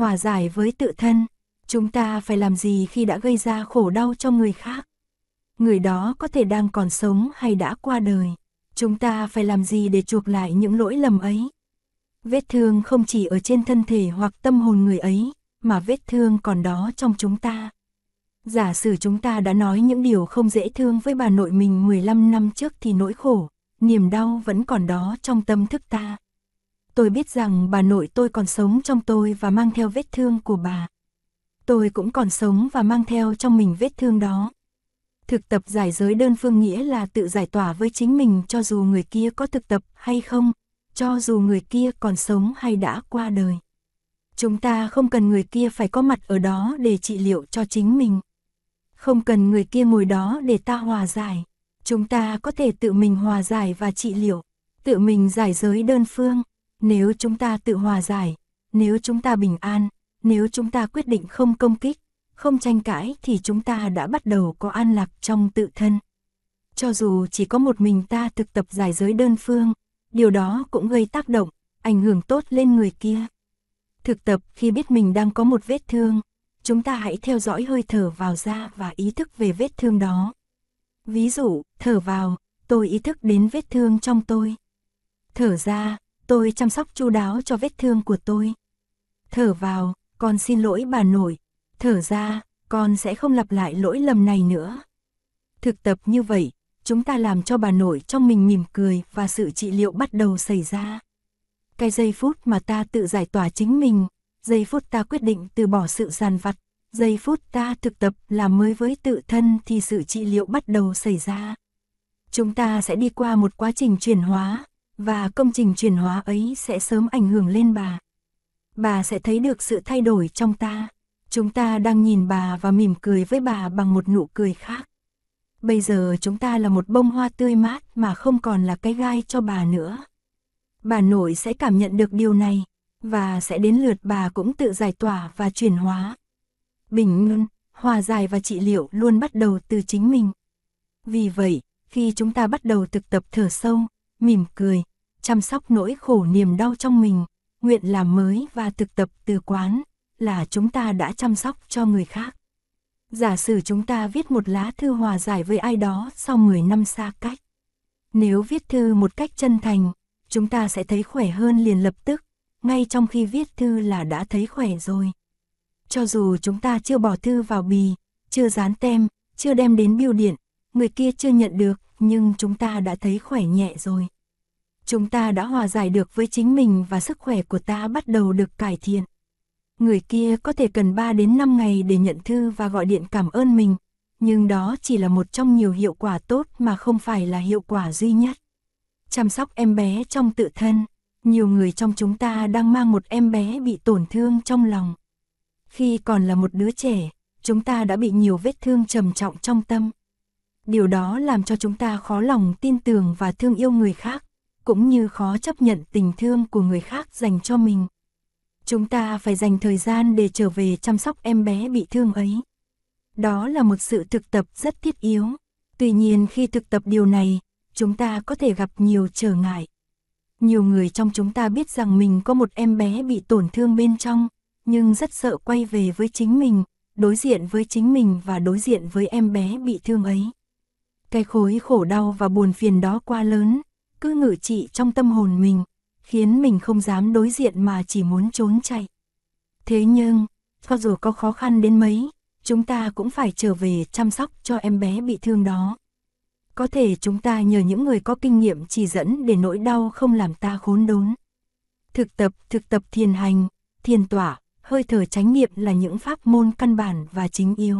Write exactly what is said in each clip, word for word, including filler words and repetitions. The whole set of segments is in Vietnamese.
hòa giải với tự thân. Chúng ta phải làm gì khi đã gây ra khổ đau cho người khác? Người đó có thể đang còn sống hay đã qua đời. Chúng ta phải làm gì để chuộc lại những lỗi lầm ấy? Vết thương không chỉ ở trên thân thể hoặc tâm hồn người ấy, mà vết thương còn đó trong chúng ta. Giả sử chúng ta đã nói những điều không dễ thương với bà nội mình mười lăm năm trước thì nỗi khổ, niềm đau vẫn còn đó trong tâm thức ta. Tôi biết rằng bà nội tôi còn sống trong tôi và mang theo vết thương của bà. Tôi cũng còn sống và mang theo trong mình vết thương đó. Thực tập giải giới đơn phương nghĩa là tự giải tỏa với chính mình cho dù người kia có thực tập hay không, cho dù người kia còn sống hay đã qua đời. Chúng ta không cần người kia phải có mặt ở đó để trị liệu cho chính mình. Không cần người kia ngồi đó để ta hòa giải. Chúng ta có thể tự mình hòa giải và trị liệu. Tự mình giải giới đơn phương. Nếu chúng ta tự hòa giải, nếu chúng ta bình an, nếu chúng ta quyết định không công kích, không tranh cãi thì chúng ta đã bắt đầu có an lạc trong tự thân. Cho dù chỉ có một mình ta thực tập giải giới đơn phương, điều đó cũng gây tác động, ảnh hưởng tốt lên người kia. Thực tập khi biết mình đang có một vết thương, chúng ta hãy theo dõi hơi thở vào ra và ý thức về vết thương đó. Ví dụ, thở vào, tôi ý thức đến vết thương trong tôi. Thở ra, tôi chăm sóc chu đáo cho vết thương của tôi. Thở vào, con xin lỗi bà nội. Thở ra, con sẽ không lặp lại lỗi lầm này nữa. Thực tập như vậy, chúng ta làm cho bà nội trong mình mỉm cười và sự trị liệu bắt đầu xảy ra. Cái giây phút mà ta tự giải tỏa chính mình, giây phút ta quyết định từ bỏ sự dằn vặt, giây phút ta thực tập làm mới với tự thân thì sự trị liệu bắt đầu xảy ra. Chúng ta sẽ đi qua một quá trình chuyển hóa, và công trình chuyển hóa ấy sẽ sớm ảnh hưởng lên bà. Bà sẽ thấy được sự thay đổi trong ta. Chúng ta đang nhìn bà và mỉm cười với bà bằng một nụ cười khác. Bây giờ chúng ta là một bông hoa tươi mát mà không còn là cái gai cho bà nữa. Bà nội sẽ cảm nhận được điều này, và sẽ đến lượt bà cũng tự giải tỏa và chuyển hóa. Bình an, hòa giải và trị liệu luôn bắt đầu từ chính mình. Vì vậy, khi chúng ta bắt đầu thực tập thở sâu, mỉm cười, chăm sóc nỗi khổ niềm đau trong mình, nguyện làm mới và thực tập từ quán, là chúng ta đã chăm sóc cho người khác. Giả sử chúng ta viết một lá thư hòa giải với ai đó sau mười năm xa cách. Nếu viết thư một cách chân thành, chúng ta sẽ thấy khỏe hơn liền lập tức, ngay trong khi viết thư là đã thấy khỏe rồi. Cho dù chúng ta chưa bỏ thư vào bì, chưa dán tem, chưa đem đến bưu điện, người kia chưa nhận được, nhưng chúng ta đã thấy khỏe nhẹ rồi. Chúng ta đã hòa giải được với chính mình và sức khỏe của ta bắt đầu được cải thiện. Người kia có thể cần ba đến năm ngày để nhận thư và gọi điện cảm ơn mình, nhưng đó chỉ là một trong nhiều hiệu quả tốt mà không phải là hiệu quả duy nhất. Chăm sóc em bé trong tự thân, nhiều người trong chúng ta đang mang một em bé bị tổn thương trong lòng. Khi còn là một đứa trẻ, chúng ta đã bị nhiều vết thương trầm trọng trong tâm. Điều đó làm cho chúng ta khó lòng tin tưởng và thương yêu người khác, cũng như khó chấp nhận tình thương của người khác dành cho mình. Chúng ta phải dành thời gian để trở về chăm sóc em bé bị thương ấy. Đó là một sự thực tập rất thiết yếu. Tuy nhiên khi thực tập điều này, chúng ta có thể gặp nhiều trở ngại. Nhiều người trong chúng ta biết rằng mình có một em bé bị tổn thương bên trong, nhưng rất sợ quay về với chính mình, đối diện với chính mình và đối diện với em bé bị thương ấy. Cái khối khổ đau và buồn phiền đó quá lớn, cứ ngự trị trong tâm hồn mình, khiến mình không dám đối diện mà chỉ muốn trốn chạy. Thế nhưng, cho dù có khó khăn đến mấy, chúng ta cũng phải trở về chăm sóc cho em bé bị thương đó. Có thể chúng ta nhờ những người có kinh nghiệm chỉ dẫn để nỗi đau không làm ta khốn đốn. Thực tập, thực tập thiền hành, thiền tọa, hơi thở chánh niệm là những pháp môn căn bản và chính yếu.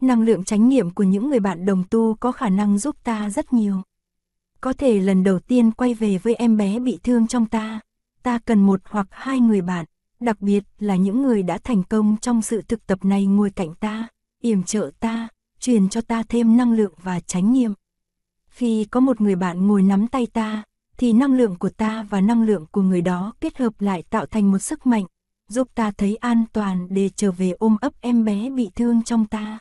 Năng lượng chánh niệm của những người bạn đồng tu có khả năng giúp ta rất nhiều. Có thể lần đầu tiên quay về với em bé bị thương trong ta, ta cần một hoặc hai người bạn, đặc biệt là những người đã thành công trong sự thực tập này ngồi cạnh ta, yểm trợ ta, truyền cho ta thêm năng lượng và chánh niệm. Khi có một người bạn ngồi nắm tay ta, thì năng lượng của ta và năng lượng của người đó kết hợp lại tạo thành một sức mạnh, giúp ta thấy an toàn để trở về ôm ấp em bé bị thương trong ta.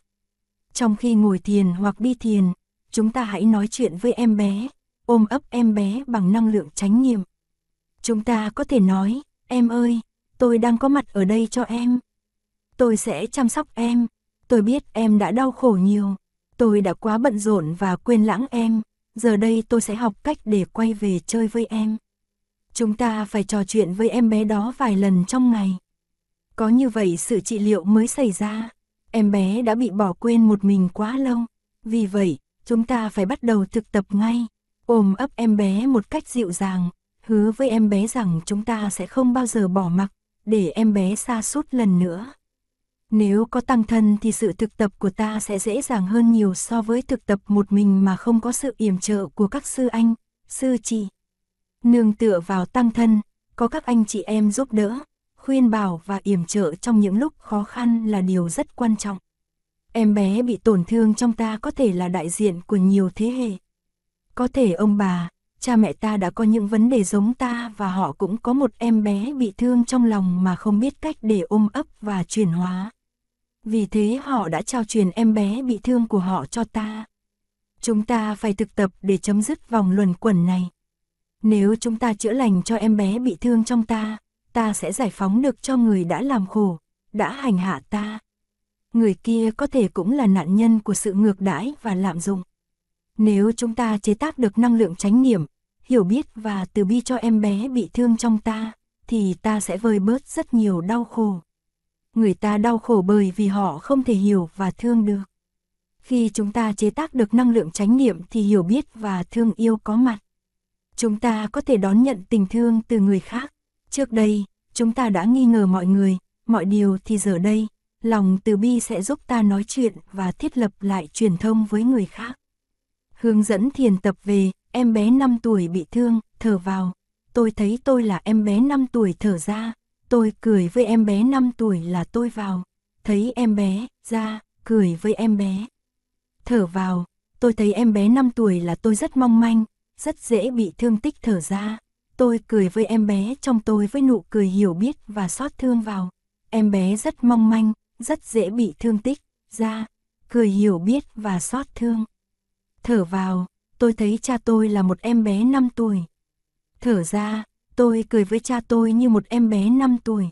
Trong khi ngồi thiền hoặc đi thiền, chúng ta hãy nói chuyện với em bé, ôm ấp em bé bằng năng lượng chánh niệm. Chúng ta có thể nói, em ơi, tôi đang có mặt ở đây cho em. Tôi sẽ chăm sóc em. Tôi biết em đã đau khổ nhiều. Tôi đã quá bận rộn và quên lãng em. Giờ đây tôi sẽ học cách để quay về chơi với em. Chúng ta phải trò chuyện với em bé đó vài lần trong ngày. Có như vậy sự trị liệu mới xảy ra. Em bé đã bị bỏ quên một mình quá lâu. Vì vậy, chúng ta phải bắt đầu thực tập ngay. Ôm ấp em bé một cách dịu dàng. Hứa với em bé rằng chúng ta sẽ không bao giờ bỏ mặc, để em bé sa sút lần nữa. Nếu có tăng thân thì sự thực tập của ta sẽ dễ dàng hơn nhiều so với thực tập một mình mà không có sự yểm trợ của các sư anh, sư chị. Nương tựa vào tăng thân, có các anh chị em giúp đỡ, khuyên bảo và yểm trợ trong những lúc khó khăn là điều rất quan trọng. Em bé bị tổn thương trong ta có thể là đại diện của nhiều thế hệ. Có thể ông bà, cha mẹ ta đã có những vấn đề giống ta và họ cũng có một em bé bị thương trong lòng mà không biết cách để ôm ấp và chuyển hóa. Vì thế họ đã trao truyền em bé bị thương của họ cho ta. Chúng ta phải thực tập để chấm dứt vòng luẩn quẩn này. Nếu chúng ta chữa lành cho em bé bị thương trong ta, ta sẽ giải phóng được cho người đã làm khổ, đã hành hạ ta. Người kia có thể cũng là nạn nhân của sự ngược đãi và lạm dụng. Nếu chúng ta chế tác được năng lượng chánh niệm, hiểu biết và từ bi cho em bé bị thương trong ta, thì ta sẽ vơi bớt rất nhiều đau khổ. Người ta đau khổ bởi vì họ không thể hiểu và thương được. Khi chúng ta chế tác được năng lượng chánh niệm thì hiểu biết và thương yêu có mặt. Chúng ta có thể đón nhận tình thương từ người khác. Trước đây, chúng ta đã nghi ngờ mọi người, mọi điều thì giờ đây, lòng từ bi sẽ giúp ta nói chuyện và thiết lập lại truyền thông với người khác. Hướng dẫn thiền tập về, em bé năm tuổi bị thương, thở vào. Tôi thấy tôi là em bé năm tuổi thở ra. Tôi cười với em bé năm tuổi là tôi vào. Thấy em bé, ra, cười với em bé. Thở vào, tôi thấy em bé năm tuổi là tôi rất mong manh, rất dễ bị thương tích thở ra. Tôi cười với em bé trong tôi với nụ cười hiểu biết và xót thương vào. Em bé rất mong manh, rất dễ bị thương tích, ra, cười hiểu biết và xót thương. Thở vào, tôi thấy cha tôi là một em bé năm tuổi. Thở ra, tôi cười với cha tôi như một em bé năm tuổi.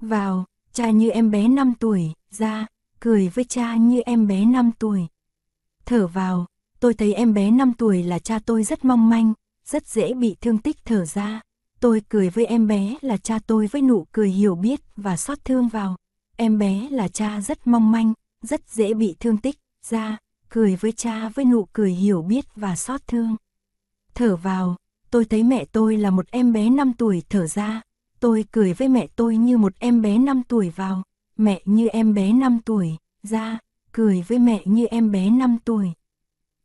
Vào, cha như em bé năm tuổi, ra, cười với cha như em bé năm tuổi. Thở vào, tôi thấy em bé năm tuổi là cha tôi rất mong manh, rất dễ bị thương tích thở ra. Tôi cười với em bé là cha tôi với nụ cười hiểu biết và xót thương vào. Em bé là cha rất mong manh, rất dễ bị thương tích, ra, cười với cha với nụ cười hiểu biết và xót thương. Thở vào, tôi thấy mẹ tôi là một em bé năm tuổi thở ra. Tôi cười với mẹ tôi như một em bé năm tuổi vào. Mẹ như em bé năm tuổi, ra, cười với mẹ như em bé năm tuổi.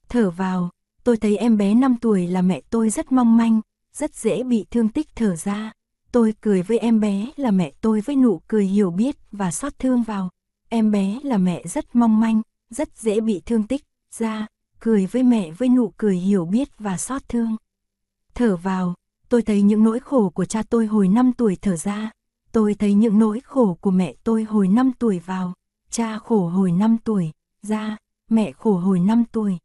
Thở vào, tôi thấy em bé năm tuổi là mẹ tôi rất mong manh, rất dễ bị thương tích thở ra. Tôi cười với em bé là mẹ tôi với nụ cười hiểu biết và xót thương vào. Em bé là mẹ rất mong manh, rất dễ bị thương tích, ra, cười với mẹ với nụ cười hiểu biết và xót thương. Thở vào, tôi thấy những nỗi khổ của cha tôi hồi năm tuổi thở ra. Tôi thấy những nỗi khổ của mẹ tôi hồi năm tuổi vào. Cha khổ hồi năm tuổi, ra, mẹ khổ hồi năm tuổi.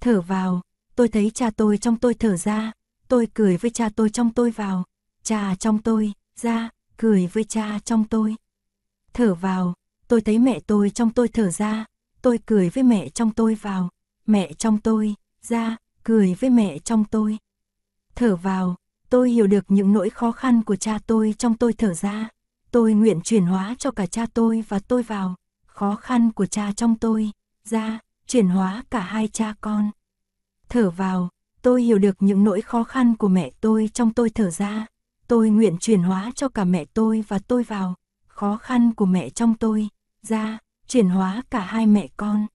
Thở vào, tôi thấy cha tôi trong tôi thở ra. Tôi cười với cha tôi trong tôi vào. Cha trong tôi, ra, cười với cha trong tôi. Thở vào, tôi thấy mẹ tôi trong tôi thở ra. Tôi cười với mẹ trong tôi vào. Mẹ trong tôi, ra, cười với mẹ trong tôi. Thở vào, tôi hiểu được những nỗi khó khăn của cha tôi trong tôi thở ra. Tôi nguyện chuyển hóa cho cả cha tôi và tôi vào. Khó khăn của cha trong tôi, ra, chuyển hóa cả hai cha con. Thở vào, tôi hiểu được những nỗi khó khăn của mẹ tôi trong tôi thở ra. Tôi nguyện chuyển hóa cho cả mẹ tôi và tôi vào. Khó khăn của mẹ trong tôi, ra, chuyển hóa cả hai mẹ con.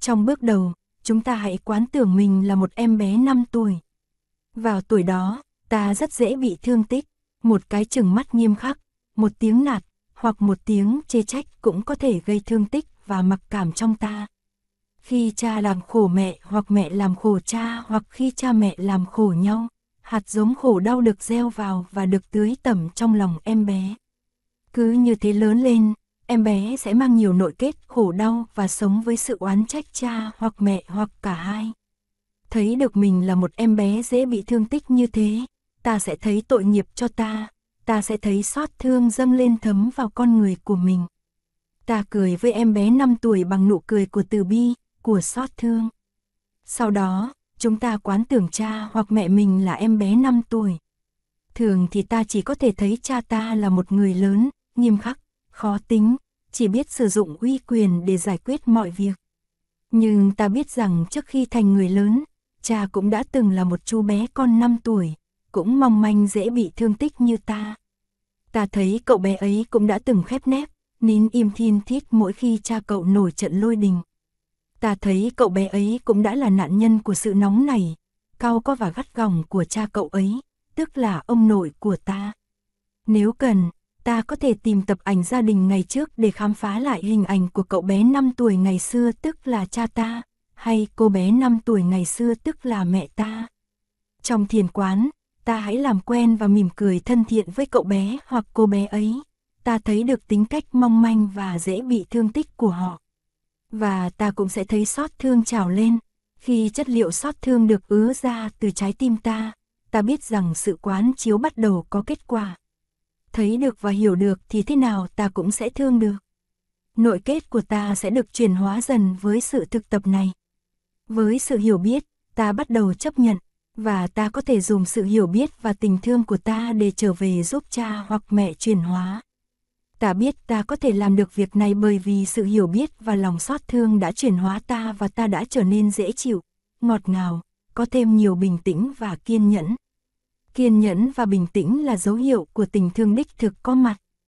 Trong bước đầu, chúng ta hãy quán tưởng mình là một em bé năm tuổi. Vào tuổi đó, ta rất dễ bị thương tích. Một cái chừng mắt nghiêm khắc, một tiếng nạt, hoặc một tiếng chê trách cũng có thể gây thương tích và mặc cảm trong ta. Khi cha làm khổ mẹ hoặc mẹ làm khổ cha hoặc khi cha mẹ làm khổ nhau, hạt giống khổ đau được gieo vào và được tưới tẩm trong lòng em bé. Cứ như thế lớn lên, em bé sẽ mang nhiều nội kết khổ đau và sống với sự oán trách cha hoặc mẹ hoặc cả hai. Thấy được mình là một em bé dễ bị thương tích như thế, ta sẽ thấy tội nghiệp cho ta, ta sẽ thấy xót thương dâng lên thấm vào con người của mình. Ta cười với em bé năm tuổi bằng nụ cười của từ bi, của xót thương. Sau đó, chúng ta quán tưởng cha hoặc mẹ mình là em bé năm tuổi. Thường thì ta chỉ có thể thấy cha ta là một người lớn, nghiêm khắc, khó tính, chỉ biết sử dụng uy quyền để giải quyết mọi việc. Nhưng ta biết rằng trước khi thành người lớn, cha cũng đã từng là một chú bé con năm tuổi, cũng mong manh dễ bị thương tích như ta. Ta thấy cậu bé ấy cũng đã từng khép nép, nín im thiên thít mỗi khi cha cậu nổi trận lôi đình. Ta thấy cậu bé ấy cũng đã là nạn nhân của sự nóng nảy, cau có và gắt gỏng của cha cậu ấy, tức là ông nội của ta. Nếu cần, ta có thể tìm tập ảnh gia đình ngày trước để khám phá lại hình ảnh của cậu bé năm tuổi ngày xưa tức là cha ta, hay cô bé năm tuổi ngày xưa tức là mẹ ta. Trong thiền quán, ta hãy làm quen và mỉm cười thân thiện với cậu bé hoặc cô bé ấy. Ta thấy được tính cách mong manh và dễ bị thương tích của họ. Và ta cũng sẽ thấy xót thương trào lên. Khi chất liệu xót thương được ứa ra từ trái tim ta, ta biết rằng sự quán chiếu bắt đầu có kết quả. Thấy được và hiểu được thì thế nào ta cũng sẽ thương được. Nội kết của ta sẽ được chuyển hóa dần với sự thực tập này. Với sự hiểu biết, ta bắt đầu chấp nhận. Và ta có thể dùng sự hiểu biết và tình thương của ta để trở về giúp cha hoặc mẹ chuyển hóa. Ta biết ta có thể làm được việc này bởi vì sự hiểu biết và lòng xót thương đã chuyển hóa ta và ta đã trở nên dễ chịu, ngọt ngào, có thêm nhiều bình tĩnh và kiên nhẫn. Kiên nhẫn và bình tĩnh là dấu hiệu của tình thương đích thực có mặt.